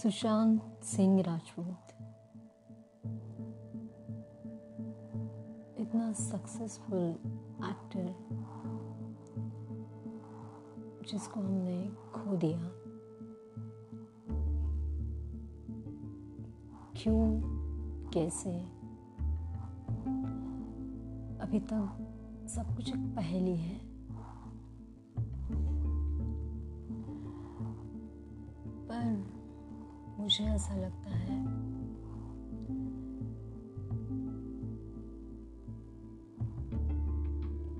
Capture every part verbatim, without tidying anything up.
सुशांत सिंह राजपूत इतना successful actor जिसको हमने खो दिया, क्यों, कैसे? अभी तक सब कुछ एक पहेली है। मुझे ऐसा लगता है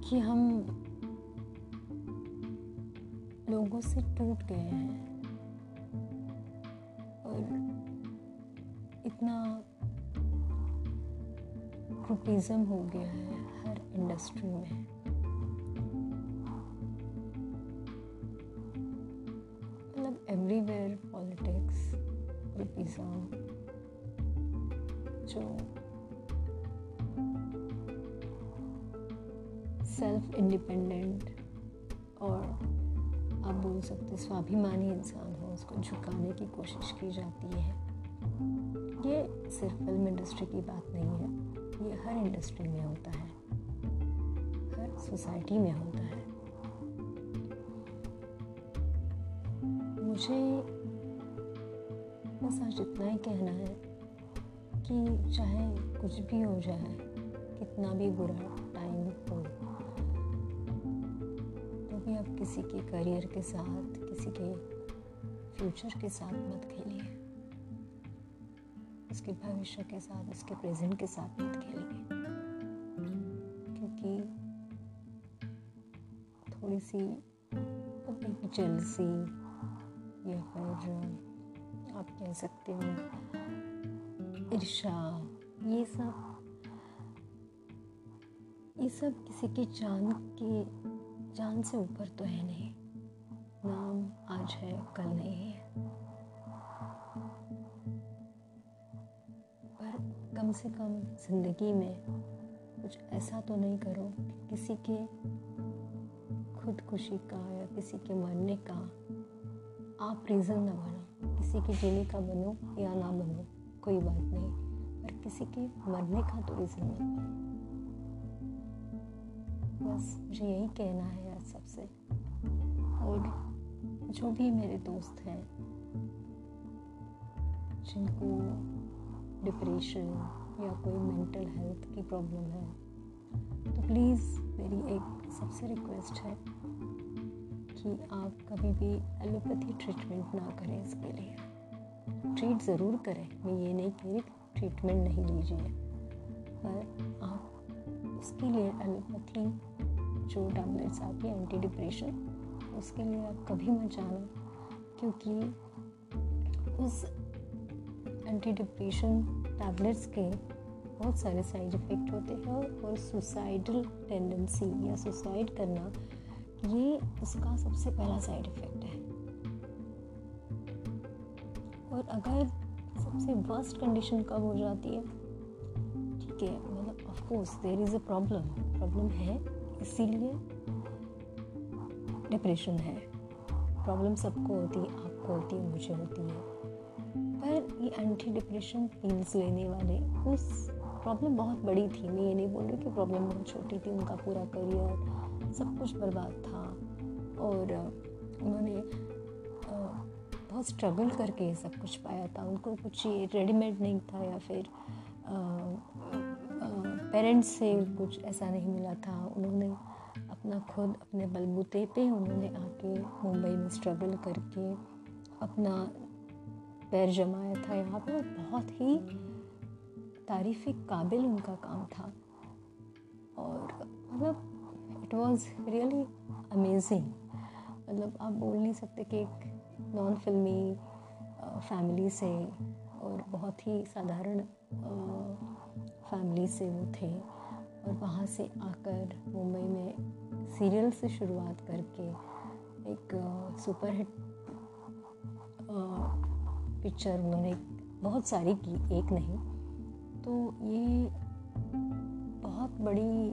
कि हम लोगों से टूट गए हैं और इतना क्रिटिसिज्म हो गया है हर इंडस्ट्री में। मतलब एवरीवेयर पॉलिटिक्स, जो सेल्फ इंडिपेंडेंट और आप बोल सकते स्वाभिमानी इंसान हो, उसको झुकाने की कोशिश की जाती है। ये सिर्फ फिल्म इंडस्ट्री की बात नहीं है, ये हर इंडस्ट्री में होता है, हर सोसाइटी में होता है। मुझे बस आज इतना ही कहना है कि चाहे कुछ भी हो जाए, कितना भी बुरा टाइम हो, तो भी आप किसी के करियर के साथ, किसी के फ्यूचर के साथ मत खेलिए, उसके भविष्य के साथ, उसके प्रेजेंट के साथ मत खेलिए, क्योंकि थोड़ी सी जेलसी या फिर आप कह सकते हो ईर्ष्या, ये सब ये सब किसी की जान की जान से ऊपर तो है नहीं। नाम आज है, कल नहीं है, पर कम से कम जिंदगी में कुछ ऐसा तो नहीं करो कि किसी के खुदकुशी का या किसी के मरने का आप रीज़न ना बनो। किसी के जीने का बनो या ना बनो कोई बात नहीं, पर किसी के मरने का तो रीज़न मत बनो। बस मुझे यही कहना है आज सबसे। और जो भी मेरे दोस्त हैं जिनको डिप्रेशन या कोई मेंटल हेल्थ की प्रॉब्लम है, तो प्लीज़ मेरी एक सबसे रिक्वेस्ट है कि आप कभी भी एलोपैथी ट्रीटमेंट ना करें। इसके लिए ट्रीट ज़रूर करें, मैं ये नहीं कह रही ट्रीटमेंट नहीं लीजिए, पर आप उसके लिए एलोपैथी जो टैबलेट्स आती है एंटी डिप्रेशन, उसके लिए आप कभी मत जाना, क्योंकि उस एंटी डिप्रेशन टैबलेट्स के बहुत सारे साइड इफ़ेक्ट होते हैं और सुसाइडल टेंडेंसी या सुसाइड करना, ये उसका सबसे पहला साइड इफ़ेक्ट है। और अगर सबसे वर्स्ट कंडीशन कब हो जाती है, ठीक है, मतलब of course there is a problem problem है, इसीलिए डिप्रेशन है। प्रॉब्लम सबको होती है, आपको होती है, मुझे होती है, पर ये एंटी डिप्रेशन पिल्स लेने वाले, उस प्रॉब्लम बहुत बड़ी थी। मैं ये नहीं बोल रही कि प्रॉब्लम बहुत छोटी थी, उनका पूरा करियर सब कुछ बर्बाद था और उन्होंने बहुत स्ट्रगल करके ये सब कुछ पाया था। उनको कुछ ये रेडीमेड नहीं था या फिर पेरेंट्स से कुछ ऐसा नहीं मिला था। उन्होंने अपना खुद अपने बलबूते पे उन्होंने आके मुंबई में स्ट्रगल करके अपना पैर जमाया था यहाँ पर। बहुत ही तारीफ़ के काबिल उनका काम था और मतलब इट वॉज़ रियली अमेजिंग। मतलब आप बोल नहीं सकते कि एक नॉन फिल्मी फैमिली से और बहुत ही साधारण फैमिली से वो थे और वहाँ से आकर मुंबई में सीरियल से शुरुआत करके एक सुपरहिट पिक्चर उन्होंने बहुत सारी की, एक नहीं। तो ये बहुत बड़ी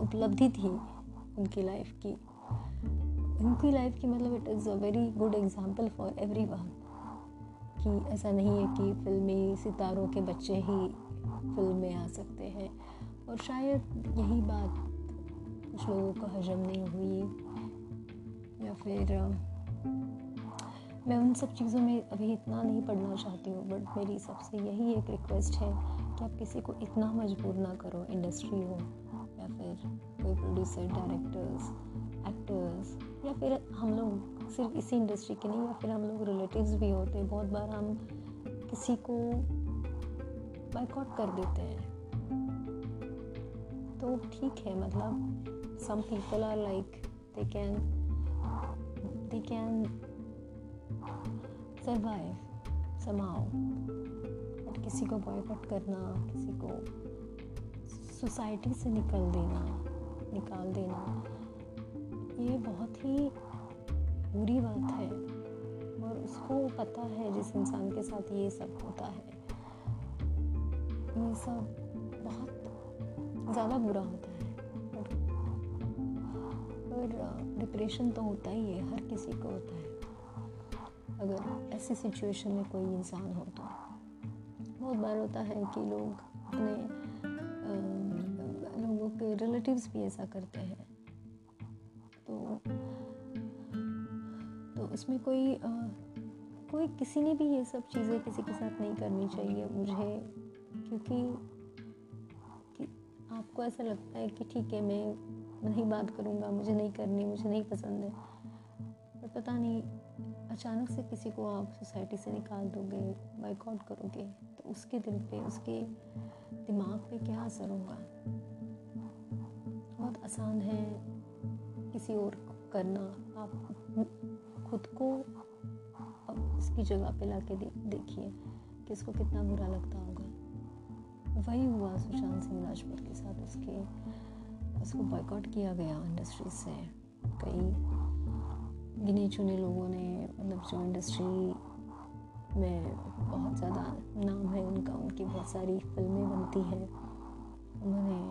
उपलब्धि थी उनकी लाइफ की उनकी लाइफ की मतलब it is a very good example for everyone. कि ऐसा नहीं है कि फिल्मी सितारों के बच्चे ही फिल्म में आ सकते हैं, और शायद यही बात कुछ लोगों को हजम नहीं हुई, या फिर मैं उन सब चीज़ों में अभी इतना नहीं पढ़ना चाहती हूँ। बट मेरी सबसे यही एक रिक्वेस्ट है कि आप किसी को इतना मजबूर ना करो, इंडस्ट्री हो या फिर कोई प्रोड्यूसर, डायरेक्टर्स, एक्टर्स, या फिर हम लोग सिर्फ इसी इंडस्ट्री के नहीं, या फिर हम लोग रिलेटिव्स भी होते हैं। बहुत बार हम किसी को बाइकॉट कर देते हैं, तो ठीक है, मतलब some people are like they can they can survive समाओ, बट किसी को बॉयकॉट करना, किसी को सोसाइटी से निकल देना निकाल देना ये बहुत ही बुरी बात है। और उसको पता है जिस इंसान के साथ ये सब होता है, ये सब बहुत ज़्यादा बुरा होता है। और डिप्रेशन तो होता ही है, हर किसी को होता है। अगर ऐसी सिचुएशन में कोई इंसान हो तो बहुत बार होता है कि लोग अपने लोगों के रिलेटिव्स भी ऐसा करते हैं, तो तो उसमें कोई आ, कोई किसी ने भी ये सब चीज़ें किसी के साथ नहीं करनी चाहिए मुझे, क्योंकि कि आपको ऐसा लगता है कि ठीक है मैं नहीं बात करूँगा, मुझे नहीं करनी, मुझे नहीं पसंद है, पर पता नहीं अचानक से किसी को आप सोसाइटी से निकाल दोगे, बाइकआउट करोगे, तो उसके दिल पे, उसके दिमाग पे क्या असर होगा। बहुत आसान है किसी और को करना, आप खुद को अब उसकी जगह पे लाके दे, देखिए कि उसको कितना बुरा लगता होगा। वही हुआ सुशांत सिंह राजपूत के साथ, उसके उसको बाइकआउट किया गया इंडस्ट्री से। कई गिने चुने लोगों ने, मतलब जो इंडस्ट्री में बहुत ज़्यादा नाम है उनका, उनकी बहुत सारी फिल्में बनती हैं, उन्होंने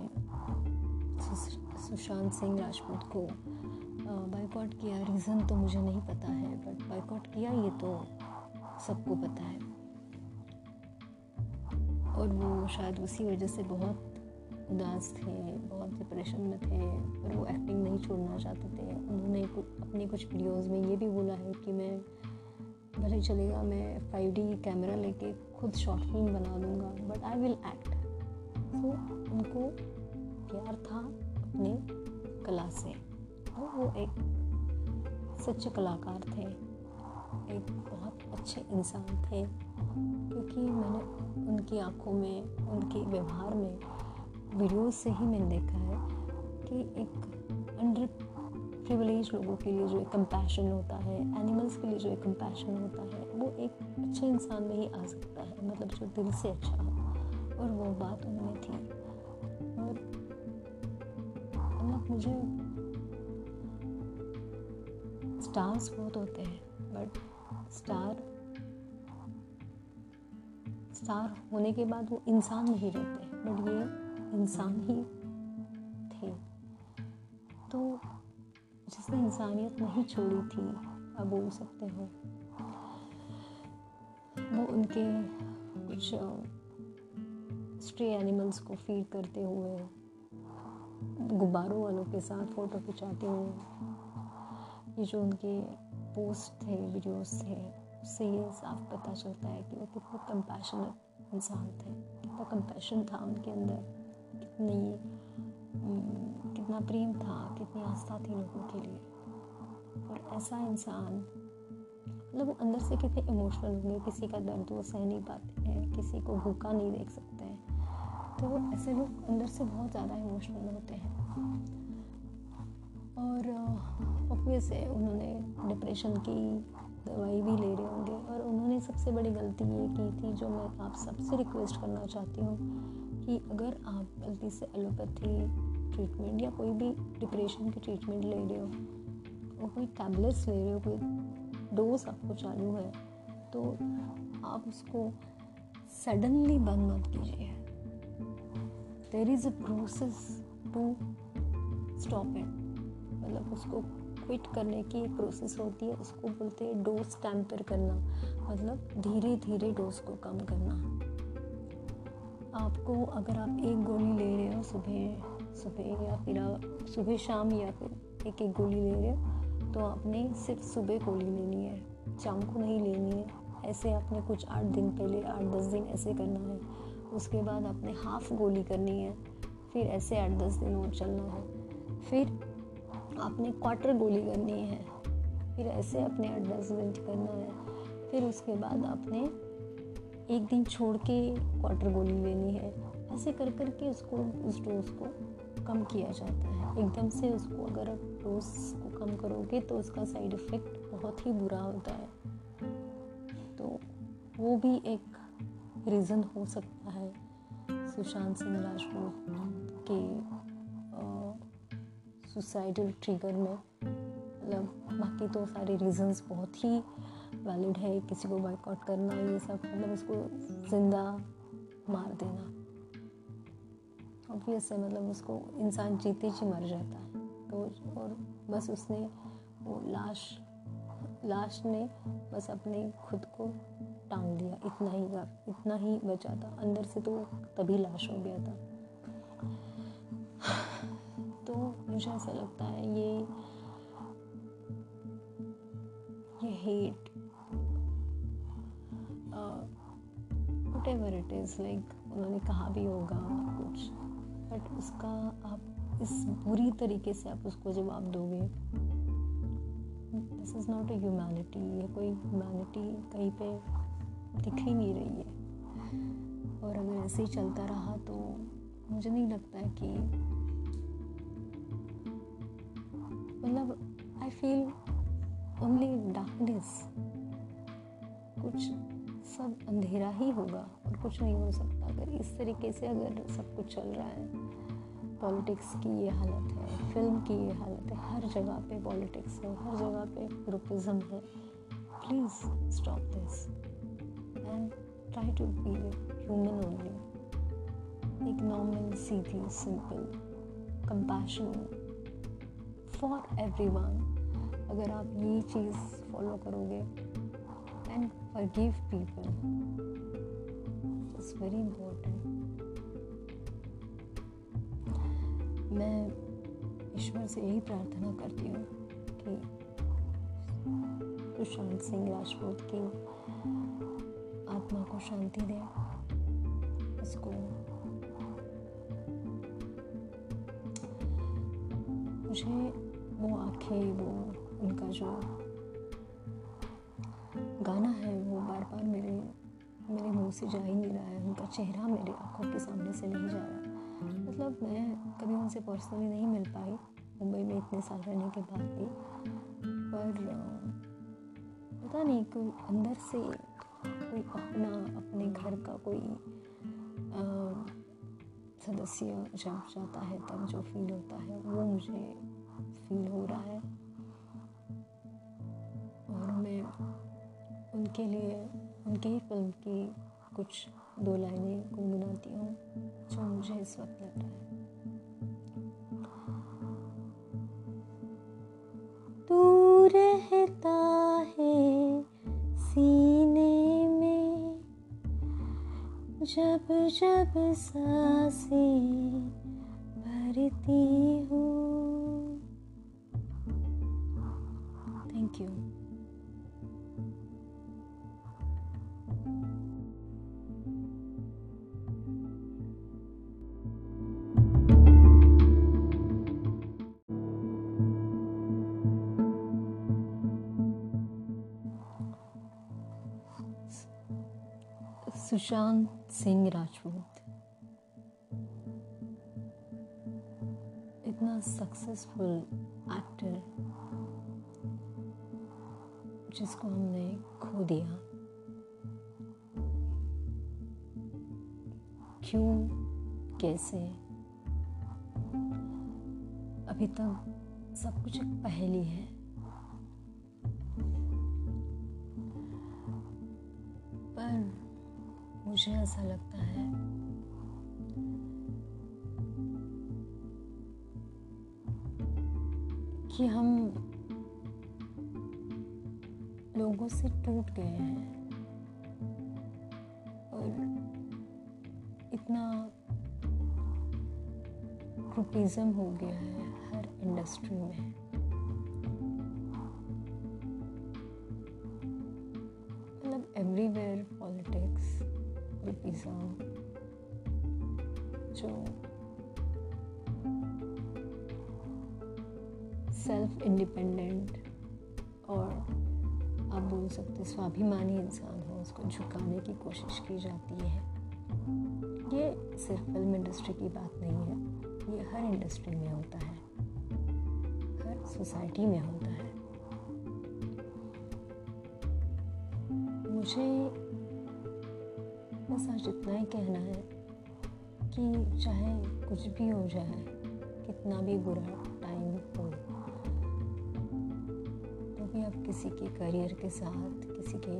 सुशांत सिंह राजपूत को बाइकॉट किया। रीज़न तो मुझे नहीं पता है, बट बाइकॉट किया ये तो सबको पता है, और वो शायद उसी वजह से बहुत उदास थे, बहुत डिप्रेशन में थे, और वो एक्टिंग नहीं छोड़ना चाहते थे। उन्होंने अपने कुछ वीडियोस में ये भी बोला है कि मैं भले चलेगा, मैं फाइव डी कैमरा लेके खुद शॉर्ट फिल्म बना दूँगा, but I will act. So उनको प्यार था अपने कला से, और वो एक सच्चे कलाकार थे, एक बहुत अच्छे इंसान थे, क्योंकि मैंने उनकी आँखों में, उनके व्यवहार में, वीडियोस से ही मैंने देखा है कि एक अंडर प्रिविलेज लोगों के लिए जो एक कंपैशन होता है, एनिमल्स के लिए जो एक कंपैशन होता है, वो एक अच्छे इंसान में ही आ सकता है, मतलब जो दिल से अच्छा हो, और वो बात उनमें थी। और मतलब मुझे स्टार्स बहुत होते हैं, बट स्टार स्टार होने के बाद वो इंसान नहीं रहते, बट ये इंसान ही थे। तो जिसने इंसानियत नहीं छोड़ी थी, आप बोल सकते हो, वो उनके कुछ स्ट्रे एनिमल्स को फीड करते हुए, गुब्बारों वालों के साथ फ़ोटो खिंचाते हुए, ये जो उनके पोस्ट थे, वीडियोस थे, उससे ये साफ पता चलता है कि वो कितने कंपैशनेट इंसान थे, कितना कंपैशन था उनके अंदर, कितनी कितना प्रेम था, कितनी आस्था थी लोगों के लिए। और ऐसा इंसान, मतलब वो अंदर से कितने इमोशनल होंगे, किसी का दर्द वो सह नहीं पाते हैं, किसी को भूखा नहीं देख सकते हैं, तो वो ऐसे लोग अंदर से बहुत ज़्यादा इमोशनल होते हैं। और ऑब्वियस है उन्होंने डिप्रेशन की दवाई भी ले रहे होंगे, और उन्होंने सबसे बड़ी गलती ये की थी, जो मैं आप सबसे रिक्वेस्ट करना चाहती हूँ कि अगर आप गलती से एलोपैथी ट्रीटमेंट या कोई भी डिप्रेशन की ट्रीटमेंट ले रहे हो, और कोई टैबलेट्स ले रहे हो, कोई डोज आपको चालू है, तो आप उसको सडनली बंद मत कीजिए। There is a process to stop it, मतलब उसको क्विट करने की एक प्रोसेस होती है, उसको बोलते हैं डोज टैपर करना। मतलब धीरे धीरे डोज को कम करना। आपको अगर आप एक गोली ले रहे हो सुबह सुबह या फिर सुबह शाम या फिर एक एक गोली ले रहे हो, तो आपने सिर्फ सुबह गोली लेनी है, शाम को नहीं लेनी है। ऐसे आपने कुछ आठ दिन पहले आठ दस दिन ऐसे करना है, उसके बाद आपने हाफ गोली करनी है, फिर ऐसे आठ दस दिन और चलना है, फिर आपने क्वार्टर गोली करनी है, फिर ऐसे अपने आठ दस दिन करना है, फिर उसके बाद आपने एक दिन छोड़ के क्वार्टर गोली लेनी है। ऐसे कर कर के उसको उस डोज को कम किया जाता है। एकदम से उसको अगर आप डोज को कम करोगे तो उसका साइड इफ़ेक्ट बहुत ही बुरा होता है। तो वो भी एक रीज़न हो सकता है सुशांत सिंह राजपूत के सुसाइडल ट्रिगर में। मतलब बाकी तो सारे रीज़न्स बहुत ही वैलिड है, किसी को बॉयकॉट करना, ये सब, मतलब उसको जिंदा मार देना ऑब्वियस है, मतलब उसको इंसान जीते ही मर जाता है। तो और बस उसने वो लाश लाश ने बस अपने खुद को टांग दिया, इतना ही इतना ही बचा था अंदर से, तो तभी लाश हो गया था। तो मुझे ऐसा लगता है ये ये hate whatever it is, like उन्होंने कहा भी होगा कुछ, बट उसका आप इस बुरी तरीके से आप उसको जवाब दोगे, this is not a humanity. ये कोई ह्यूमैनिटी कहीं पे दिख ही नहीं रही है। और अगर ऐसे ही चलता रहा तो मुझे नहीं लगता है कि, मतलब आई फील ओनली डार्कनेस, कुछ सब अंधेरा ही होगा और कुछ नहीं हो सकता। अगर इस तरीके से अगर सब कुछ चल रहा है, पॉलिटिक्स की ये हालत है, फिल्म की ये हालत है, हर जगह पे पॉलिटिक्स है, हर जगह पे ग्रुपिज़म है। Please stop this and try to be human only, एक नॉर्मल, सीधी, सिंपल कंपैशन फॉर एवरीवन। अगर आप ये चीज़ फॉलो करोगे, and forgive people, it's very important। मैं ईश्वर से यही प्रार्थना करती हूँ कि सुशांत सिंह राजपूत की आत्मा को शांति दे, उसको मुझे वो आँखें, वो उनका जो गाना है वो बार बार मेरे मेरे मुंह से जा ही नहीं रहा है, उनका चेहरा मेरे आंखों के सामने से नहीं जा रहा। मतलब मैं कभी उनसे पर्सनली नहीं मिल पाई मुंबई में इतने साल रहने के बाद भी, पर पता नहीं कोई अंदर से कोई अपना अपने घर का कोई आ, सदस्य जब जाता है तब जो फील होता है वो मुझे फील हो रहा है। और मैं उनके लिए उनके ही फिल्म की कुछ दो लाइनें गुनगुनाती हूँ जो मुझे इस वक्त लग रहा है। तू रहता है सीने में, जब जब सांसें भरती हूँ। Thank you. सुशांत सिंह राजपूत इतना सक्सेसफुल एक्टर जिसको हमने खो दिया, क्यों, कैसे? अभी तक सब कुछ एक पहेली है। पर मुझे ऐसा लगता है कि हम लोगों से टूट गए हैं। पर इतना ग्रुपिज्म हो गया है हर इंडस्ट्री में। मतलब एवरीवेयर पॉलिटिक्स, ग्रुपिज्म, जो सेल्फ इंडिपेंडेंट और आप बोल सकते स्वाभिमानी इंसान हो, उसको झुकाने की कोशिश की जाती है। ये सिर्फ फिल्म इंडस्ट्री की बात नहीं है, ये हर इंडस्ट्री में होता है, हर सोसाइटी में होता है। मुझे बस आज इतना ही कहना है कि चाहे कुछ भी हो जाए, कितना भी बुरा टाइम हो, आप किसी के करियर के साथ, किसी के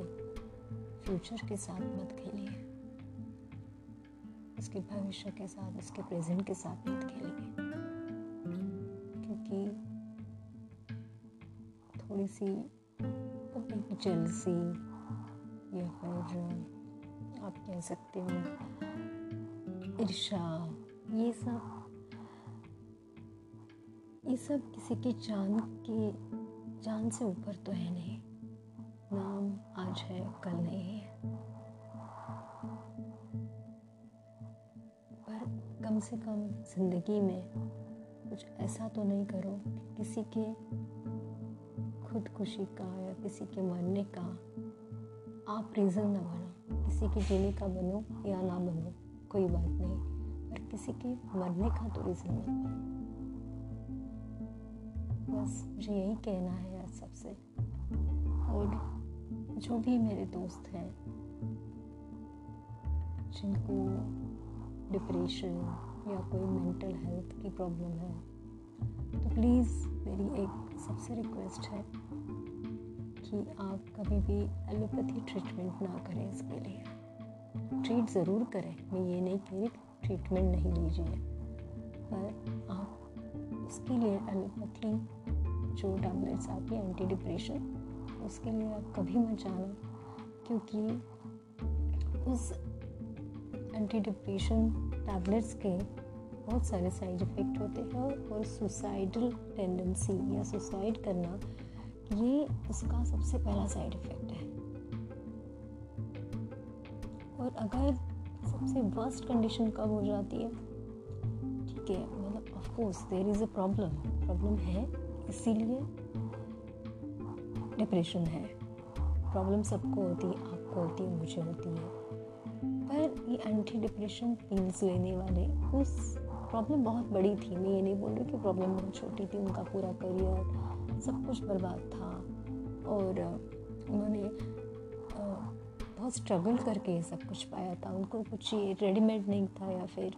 फ्यूचर के साथ मत खेलिए, उसके भविष्य के साथ, उसके प्रेजेंट के साथ मत खेलिए, क्योंकि थोड़ी सी जेलसी या फिर आप कह सकते हो ईर्ष्या, ये सब ये सब किसी के चांद के जान से ऊपर तो है नहीं। नाम आज है, कल नहीं है, पर कम से कम जिंदगी में कुछ ऐसा तो नहीं करो कि किसी के खुदकुशी का या किसी के मरने का आप रीज़न ना बनो। किसी के जीने का बनो या ना बनो कोई बात नहीं, पर किसी के मरने का तो रीज़न मत बनो। बस मुझे यही कहना है आज सबसे। और जो भी मेरे दोस्त हैं जिनको डिप्रेशन या कोई मेंटल हेल्थ की प्रॉब्लम है, तो प्लीज़ मेरी एक सबसे रिक्वेस्ट है कि आप कभी भी एलोपैथी ट्रीटमेंट ना करें। इसके लिए ट्रीट ज़रूर करें, मैं ये नहीं कह रही ट्रीटमेंट नहीं लीजिए, पर आप उसके लिए एलोपैथी जो टैबलेट्स आती है एंटी डिप्रेशन, उसके लिए आप कभी मत जाना, क्योंकि उस एंटी डिप्रेशन टैबलेट्स के बहुत सारे साइड इफ़ेक्ट होते हैं। और सुसाइडल टेंडेंसी या सुसाइड करना, ये उसका सबसे पहला साइड इफ़ेक्ट है। और अगर सबसे वर्स्ट कंडीशन कब हो जाती है, ठीक है, मतलब of course there is a problem problem है, इसीलिए डिप्रेशन है। प्रॉब्लम सबको होती है, आपको होती है, मुझे होती है, पर ये एंटी डिप्रेशन पिल्स लेने वाले, उस प्रॉब्लम बहुत बड़ी थी। मैं ये नहीं बोल रही कि प्रॉब्लम बहुत छोटी थी, उनका पूरा करियर सब कुछ बर्बाद था और उन्होंने बहुत स्ट्रगल करके सब कुछ पाया था। उनको कुछ रेडीमेड नहीं था, या फिर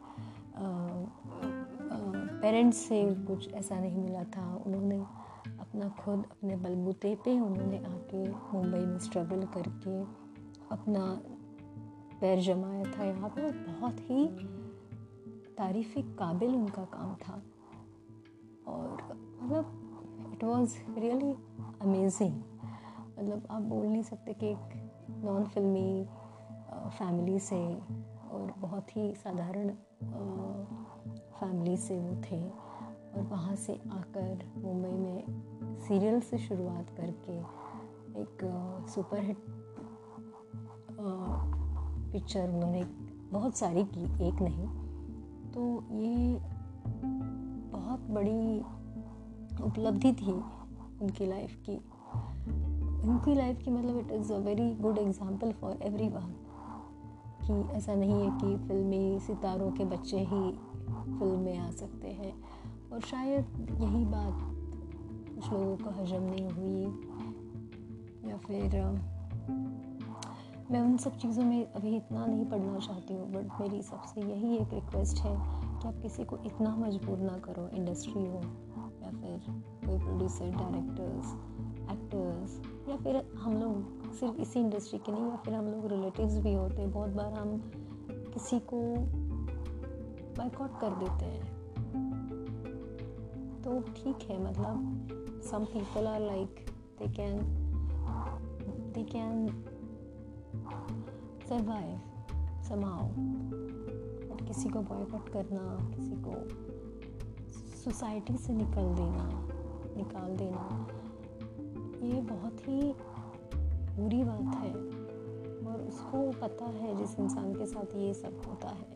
पेरेंट्स से कुछ ऐसा नहीं मिला था। उन्होंने अपना खुद अपने बलबूते पे उन्होंने आके मुंबई में स्ट्रगल करके अपना पैर जमाया था यहाँ पर। बहुत ही तारीफ़ के काबिल उनका काम था, और मतलब इट वाज रियली अमेजिंग। मतलब आप बोल नहीं सकते कि एक नॉन फिल्मी फैमिली से और बहुत ही साधारण फैमिली से वो थे, और वहाँ से आकर मुंबई में सीरियल से शुरुआत करके एक सुपरहिट पिक्चर उन्होंने बहुत सारी की, एक नहीं। तो ये बहुत बड़ी उपलब्धि थी उनकी लाइफ की उनकी लाइफ की मतलब it is a very good example for everyone, कि ऐसा नहीं है कि फिल्मी सितारों के बच्चे ही फिल्म में आ सकते हैं। और शायद यही बात कुछ लोगों को हजम नहीं हुई, या फिर मैं उन सब चीज़ों में अभी इतना नहीं पढ़ना चाहती हूँ, बट मेरी सबसे यही एक रिक्वेस्ट है कि आप किसी को इतना मजबूर ना करो, इंडस्ट्री हो या फिर कोई प्रोड्यूसर, डायरेक्टर्स, एक्टर्स, या फिर हम लोग सिर्फ इसी इंडस्ट्री के नहीं, या फिर हम लोग रिलेटिव्स भी होते हैं। बहुत बार हम किसी को बाइकआउट कर देते हैं, तो ठीक है, मतलब some people are like they can they can survive, समाओ, किसी को बॉयकॉट करना, किसी को सोसाइटी से निकल देना निकाल देना ये बहुत ही बुरी बात है। और उसको पता है जिस इंसान के साथ ये सब होता है,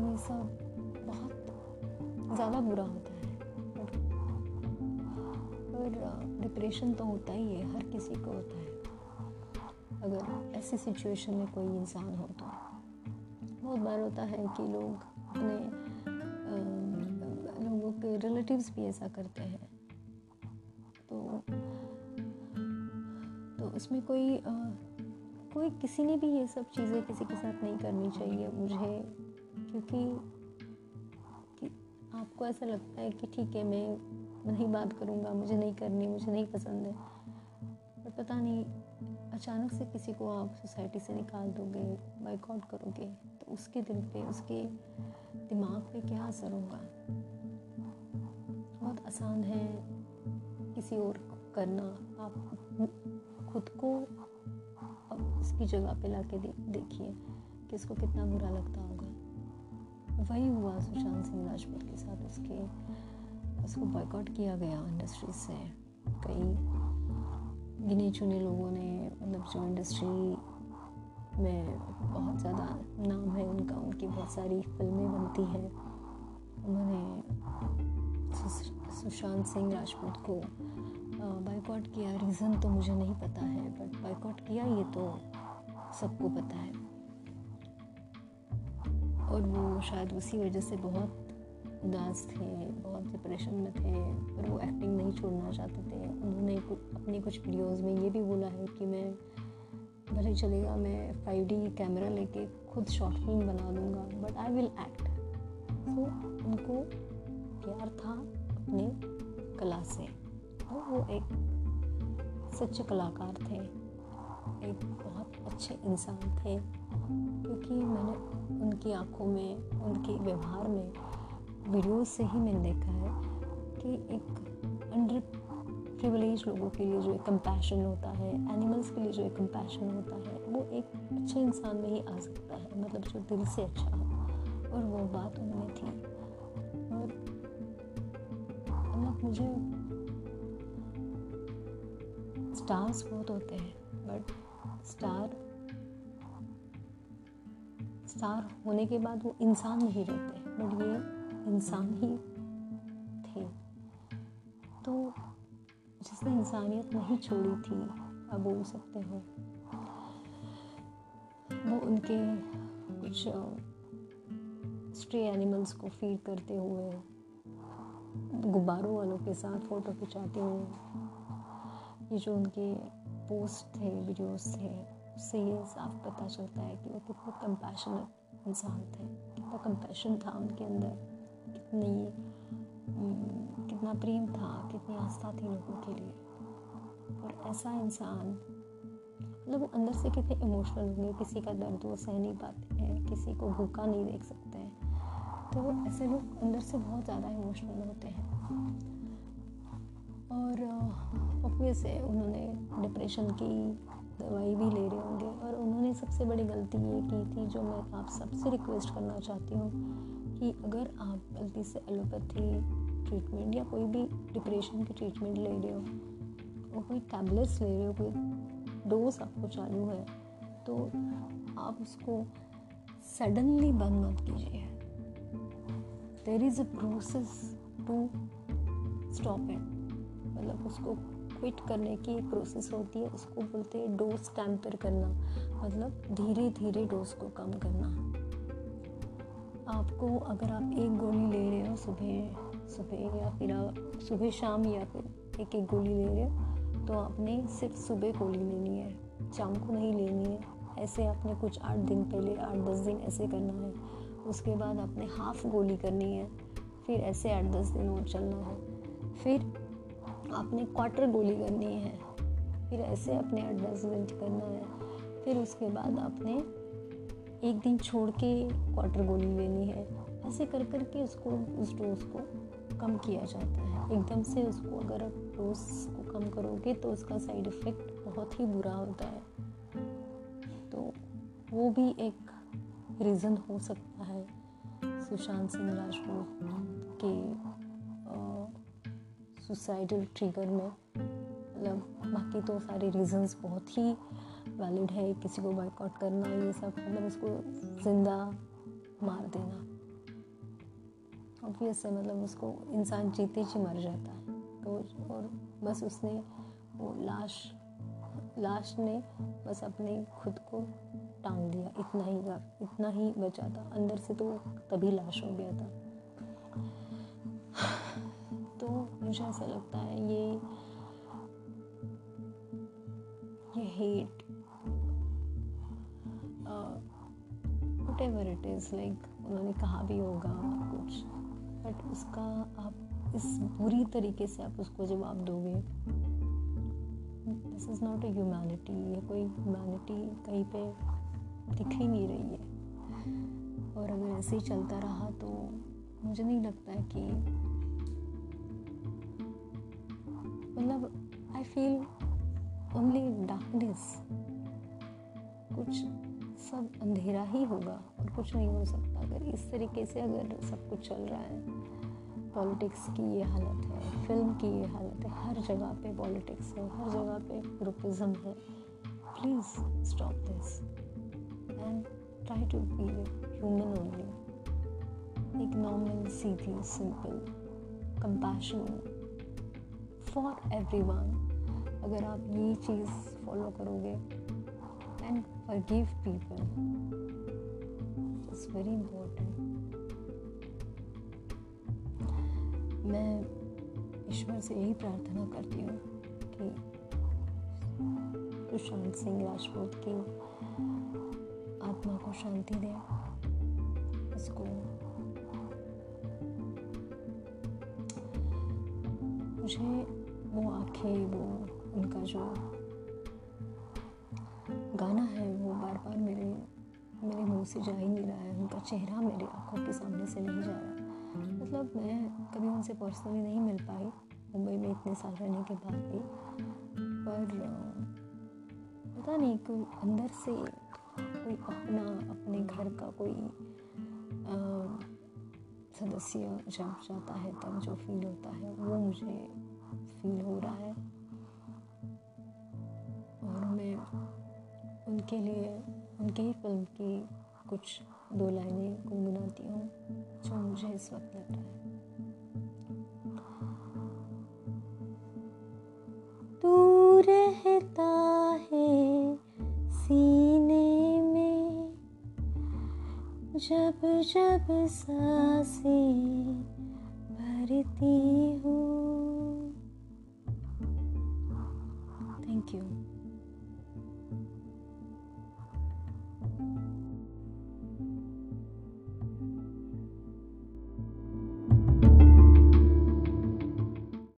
ये सब बहुत ज़्यादा बुरा होता है। और डिप्रेशन तो होता ही है, हर किसी को होता है। अगर ऐसी सिचुएशन में कोई इंसान हो तो बहुत बार होता है कि लोग अपने लोगों के रिलेटिव्स भी ऐसा करते हैं, तो तो उसमें कोई आ, कोई किसी ने भी ये सब चीज़ें किसी के साथ नहीं करनी चाहिए मुझे, क्योंकि कि आपको ऐसा लगता है कि ठीक है मैं नहीं बात करूँगा, मुझे नहीं करनी, मुझे नहीं पसंद है, पर पता नहीं अचानक से किसी को आप सोसाइटी से निकाल दोगे, बॉयकॉट करोगे, तो उसके दिल पे, उसके दिमाग पे क्या असर होगा। बहुत आसान है किसी और को करना, आप खुद को अब उसकी जगह पे लाके देखिए कि इसको कितना बुरा लगता होगा। वही हुआ सुशांत सिंह राजपूत के साथ, उसके उसको बॉयकॉट किया गया इंडस्ट्री से। कई गिने चुने लोगों ने, मतलब जो इंडस्ट्री में बहुत ज़्यादा नाम है उनका, उनकी बहुत सारी फिल्में बनती हैं, उन्होंने सुशांत सिंह राजपूत को बॉयकॉट किया। रीज़न तो मुझे नहीं पता है, बट बॉयकॉट किया ये तो सबको पता है। और वो शायद उसी वजह से बहुत उदास थे, बहुत डिप्रेशन में थे, पर वो एक्टिंग नहीं छोड़ना चाहते थे। उन्होंने अपने कुछ वीडियोस में ये भी बोला है कि मैं भले चलेगा, मैं फाइव डी कैमरा लेके खुद शॉर्ट फिल्म बना दूंगा, but I will act. So उनको प्यार था अपने कला से, और वो एक सच्चे कलाकार थे, एक बहुत अच्छे इंसान थे, क्योंकि मैंने उनकी आँखों में, उनके व्यवहार में, वीडियोस से ही मैंने देखा है कि एक अंडर प्रिविलेज लोगों के लिए जो एक कंपैशन होता है, एनिमल्स के लिए जो एक कंपैशन होता है, वो एक अच्छे इंसान में ही आ सकता है, मतलब जो दिल से अच्छा हो। और वो बात उनमें थी। और मतलब मुझे स्टार्स बहुत होते हैं, बट स्टार स्टार होने के बाद वो इंसान नहीं रहते, बट ये इंसान ही थे। तो जिसने इंसानियत नहीं छोड़ी थी, आप बोल सकते हो, वो उनके कुछ स्ट्रे एनिमल्स को फीड करते हुए, गुब्बारों वालों के साथ फ़ोटो खिंचाते हुए, ये जो उनके पोस्ट थे, वीडियोस थे, उससे ये साफ पता चलता है कि वो कितने कंपैशनेट इंसान थे, कितना कंपैशन था उनके अंदर, कितनी कितना प्रेम था, कितनी आस्था थी लोगों के लिए। और ऐसा इंसान, मतलब वो अंदर से कितने इमोशनल होंगे, किसी का दर्द वो सह नहीं पाते हैं, किसी को भूखा नहीं देख सकते हैं, तो वो ऐसे लोग अंदर से बहुत ज़्यादा इमोशनल होते हैं। और ऑब्वियस है उन्होंने डिप्रेशन की दवाई भी ले रहे होंगे। और उन्होंने सबसे बड़ी गलती ये की थी, जो मैं आप सबसे रिक्वेस्ट करना चाहती हूँ कि अगर आप गलती से एलोपैथी ट्रीटमेंट या कोई भी डिप्रेशन की ट्रीटमेंट ले रहे हो, और कोई टैबलेट्स ले रहे हो, कोई डोज आपको चालू है, तो आप उसको सडनली बंद मत कीजिए। There is a process to stop it, मतलब उसको क्विट करने की एक प्रोसेस होती है, उसको बोलते हैं डोज टैपर करना, मतलब धीरे धीरे डोज को कम करना। आपको अगर आप एक गोली ले रहे हो सुबह सुबह या फिर सुबह शाम या फिर एक एक गोली ले रहे हो, तो आपने सिर्फ सुबह गोली लेनी है, शाम को नहीं लेनी है। ऐसे आपने कुछ आठ दिन पहले आठ दस दिन ऐसे करना है, उसके बाद आपने हाफ गोली करनी है, फिर ऐसे आठ दस दिन और चलना है, फिर आपने क्वार्टर गोली करनी है, फिर ऐसे अपने आठ दस दिन करना है, फिर उसके बाद आपने एक दिन छोड़ के क्वार्टर गोली लेनी है। ऐसे कर कर के उसको, उस डोज को कम किया जाता है। एकदम से उसको अगर आप डोज को कम करोगे तो उसका साइड इफ़ेक्ट बहुत ही बुरा होता है। तो वो भी एक रीज़न हो सकता है सुशांत सिंह राजपूत के सुसाइडल ट्रिगर में। मतलब बाकी तो सारे रीज़न्स बहुत ही वैलिड है, किसी को बॉयकॉट करना ये सब, मतलब उसको जिंदा मार देना ऑब्वियस है, मतलब उसको इंसान जीते जी मर जाता है। तो और बस उसने वो लाश लाश ने बस अपने खुद को टांग दिया, इतना ही इतना ही बचा था अंदर से, तो तभी लाश हो गया था। तो मुझे ऐसा लगता है ये ये hate whatever it is, like उन्होंने कहा भी होगा कुछ, बट उसका आप इस बुरी तरीके से आप उसको जवाब दोगे, this is not a humanity. ये कोई ह्यूमैनिटी कहीं पे दिख ही नहीं रही है, और अगर ऐसे ही चलता रहा तो मुझे नहीं लगता है कि, मतलब आई फील ओनली डार्कनेस, कुछ सब अंधेरा ही होगा और कुछ नहीं हो सकता। अगर इस तरीके से अगर सब कुछ चल रहा है, पॉलिटिक्स की ये हालत है, फिल्म की ये हालत है, हर जगह पे पॉलिटिक्स है, हर जगह पे ग्रुपिज्म है। Please stop this and try to be human only, एक नॉर्मल सीधी सिंपल कंपैशन फॉर एवरीवन। अगर आप ये चीज़ फॉलो करोगे and forgive people, it's very important। मैं ईश्वर से यही प्रार्थना करती हूँ कि सुशांत सिंह राजपूत की आत्मा को शांति दे, उसको मुझे वो आँखें, वो उनका जो गाना है वो बार बार मेरे मेरे मुंह से जा ही नहीं रहा है, उनका चेहरा मेरे आंखों के सामने से नहीं जा रहा। मतलब मैं कभी उनसे पर्सनली नहीं मिल पाई मुंबई में इतने साल रहने के बाद भी, पर पता नहीं क्यों अंदर से कोई अपना अपने घर का कोई आ, सदस्य जब जाता है तब जो फील होता है वो मुझे फील हो रहा है, और मैं उनके लिए उनके ही फिल्म की कुछ दो लाइनें गुनगुनाती हूँ जो मुझे इस वक्त लग रहा है। तू रहता है सीने में, जब जब सांसें भरती हूँ। Thank you.